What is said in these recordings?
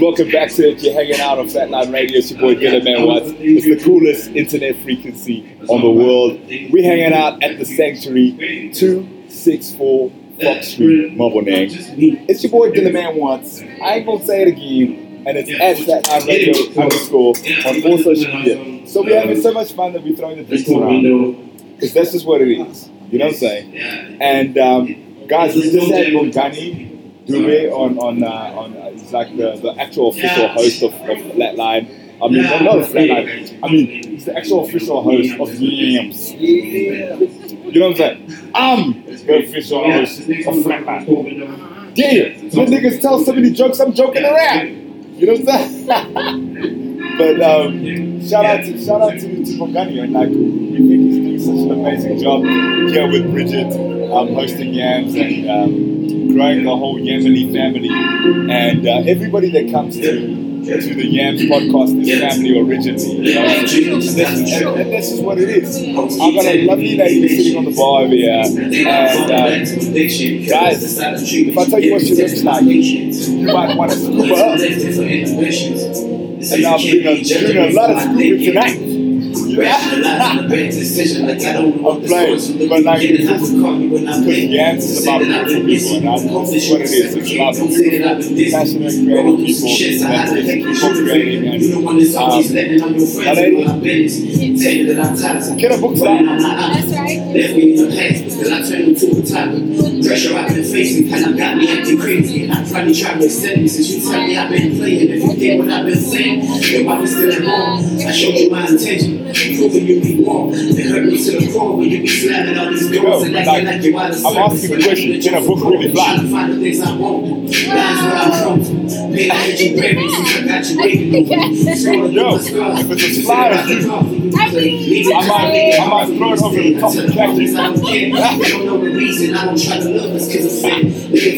Welcome back to If You're Hanging Out on Flatline Radio. It's your boy Guilla Manwats. It's the coolest internet frequency on the world. We're hanging out at the Sanctuary, 264 Fox Street, Mabonang. It's your boy Guilla Manwats. I ain't gonna say it again, and it's at Flatline Radio _ on all social media. So we're having so much fun that we're throwing the discs around, because that's just what it is. You know what I'm saying? And guys, we just had Mogani Dewey on it's like the actual official host of Flatline. I mean, not Flatline. I mean, it's the actual official host of Yams. You know what I'm saying? I'm the official host of Flatline. Yeah, you niggas tell so many jokes, I'm joking around. You know what I'm saying? But shout out to Mogani, and like, we think he's doing such an amazing job here with Bridget, hosting Yams and. Growing the whole Yamily family, and everybody that comes to the Yams podcast is family originally. You know? And this is what it is. I've got a lovely lady sitting on the bar over here, and guys, if I tell you what she looks like, you might want to scoop her up. And I've been a lot of scooping tonight. I'm playing, but like because Yams is about beautiful people, and I know what it is. It's about passionate, creative people that is co-creating, and my lady, Killabookfly. That's right. Pressure I've been facing kind of got me acting crazy, and I finally tried to accept me since you tell me I've been playing everything what I've been saying. If I was still at home, I showed you my intention. she's over you, we walk. They hurt me to the core when you be slamming all these girls and acting like you out of sight. I'm asking you a question, can a book really fly? Find the things I want. That's what I want. Baby, get you baby, I got you waiting. Yo, if it's a fly, I might throw it over the top of the cactus. I don't know the reason I don't try to love us because it's sin. I need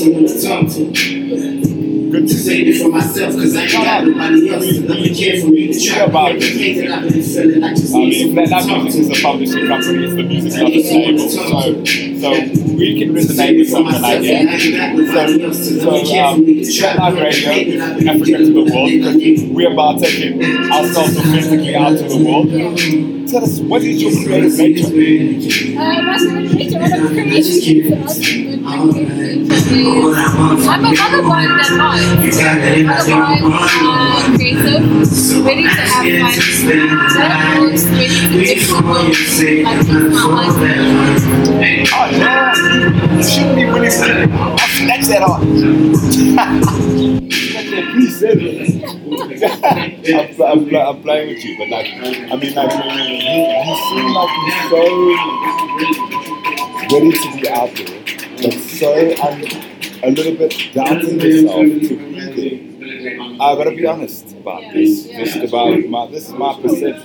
someone to talk to. Good to say it for myself, cause I ain't got nobody else to love and care for me. The trap about it. I've been feeling like just Planet Lab Music is a publishing company, it's the music of the label. So we can read the name of something like that. So Flatline Radio, Africa to the world, we're about taking ourselves domestically out to the world. Tell us, what is your creative nature? I'm a motherborn and motherborn, creative, ready to have fun, ready to do oh yeah, shoot me when it's done. I'll snatch that on. Please say that. I'm playing with you, but like, I mean, like, you seem like you're so ready to be out there, but I'm a little bit doubting myself to be there. I gotta be honest about this. This is my perception.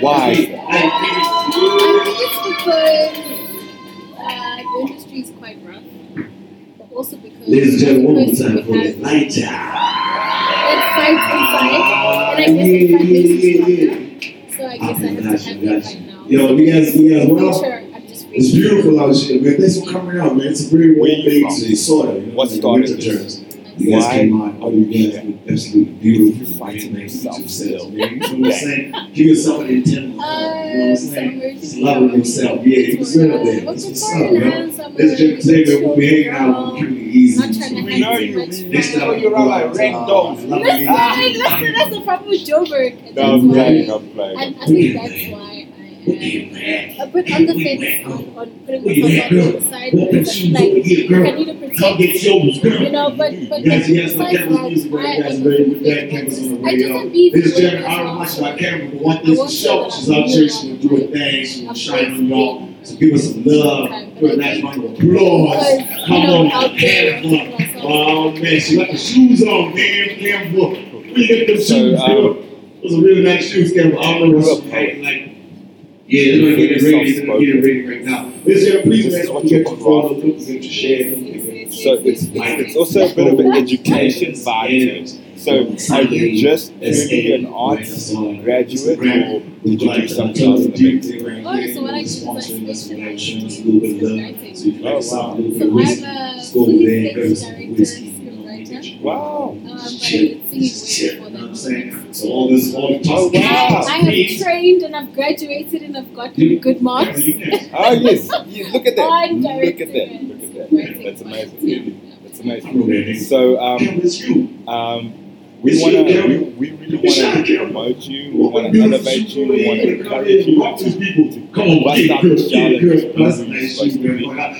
Why? I think it's because the industry is quite rough, but also because I guess I have to have it right now. Yo, we have one up. It's beautiful out here, man. Thanks for coming out, man. It's a very warm thing today, sort of. What started this? You guys came out. Oh, you guys were absolutely beautiful. You fighting yourself, man. You know what I'm saying? Give yourself an antenna. You know what I'm saying? Just loving yourself. Yeah, you deserve that. That's what's up, man. That's just today, man. We'll be hanging out with you. Easy. We know you. You're all like red dogs. Listen, that's the problem with Joburg. No, I'm playing. I think that's why I put on the fence on putting myself on the side. Like, I need to protect you know, but besides that, I just have beef. This is I don't watch my camera, but one thing is show. She's out here, she's doing things, she's shining on y'all. So give us some love, do a nice round of applause. Come on, man. Oh man, she got the shoes on, man. Campbell, we get them shoes, dude. Those are really nice shoes, Campbell. I don't know what's happening. Like, yeah, they're gonna get it ready right now. Listen, please, man, don't forget to follow, don't forget to share. So it's also a bit of an education vibe to it. So are you just an arts graduate, or did you do something else? So what I do is I switched to writing. So I'm a director, scriptwriter. Wow. So I have trained and I've graduated and I've gotten good marks. Oh yes, look at that. Look at that. That's amazing. That's amazing. So We really want to promote you, we want to elevate you, we want to encourage you to bust out the challenge.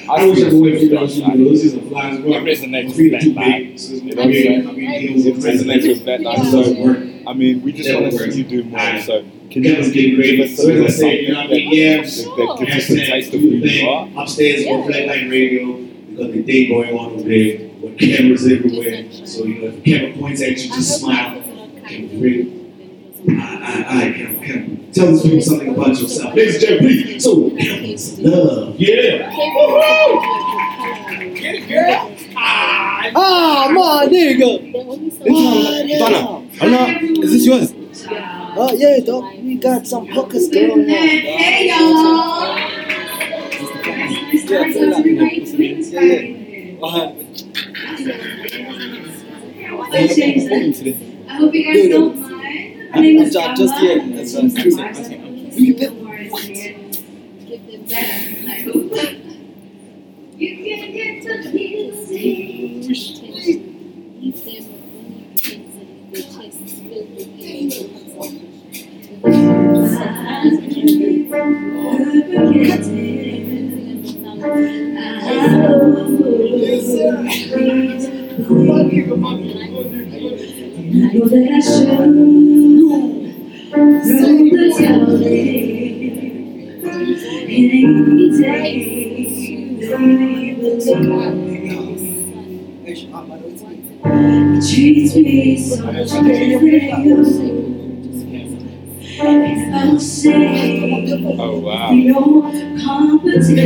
I wish I could wait for you to resonate with Flatline. You know what I'm saying? It resonates with Flatline. So, I mean, we just want to see you do more. So, can you just give us something that gives us a taste of who you are? Upstairs for Flatline Radio, we've got the thing going on over there. With cameras everywhere, so you know if a camera points at you, just smile. Camera, tell these people something about yourself. Ladies and gentlemen, so Campbell's love, yeah. Woohoo! Get it, girl. Ah, my nigga. Donna, is this yours? Oh yeah, dog. We got some hookers going on. Hey y'all. I hope you guys don't mind. My name is Guilla. Just here. That's what I'm saying. Give them better. I hope. You can get to me. I Like the passion from the telling, in 80 days, it treats me so differently. Oh wow. I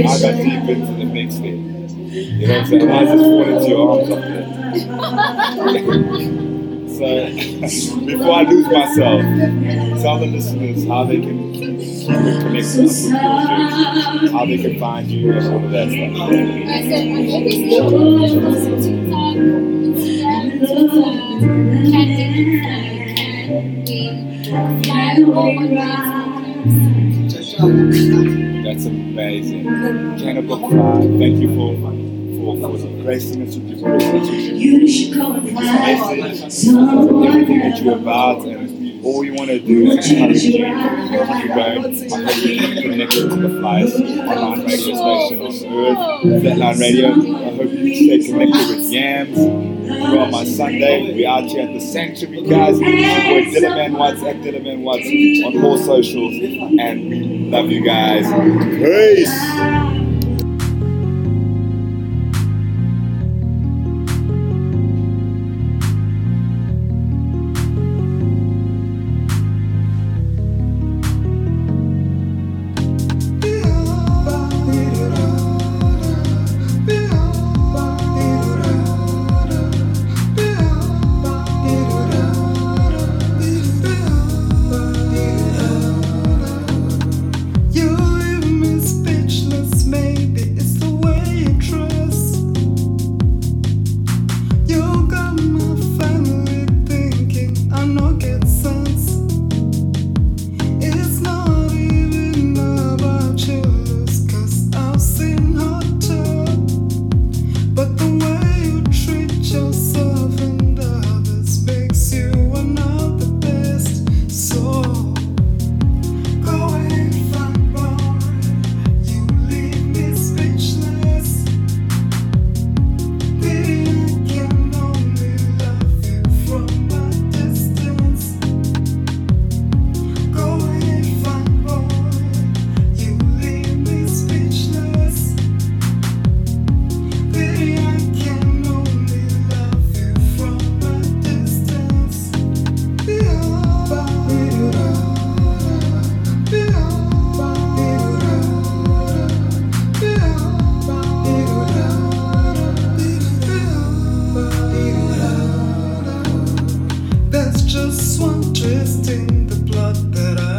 got deep into the mix there. You know what I'm saying? I just fall into your arms up there. So before I lose myself, tell the listeners how they can connect with you, how they can find you and all of that stuff. I said my That's amazing. Killabookfly, thank you for gracing us with this everything that you're about, and all you want to do is encourage you. Keep going. I hope you can connect with the Flyers online radio station on Earth, Flatline Radio. I hope you stay connected with Yams. We're on my Sunday. We're out here at the Sanctuary, guys. It's your boy Guilla Manwats at Guilla Manwats on all socials. And we love you guys. Peace. Just one twist in the plot that I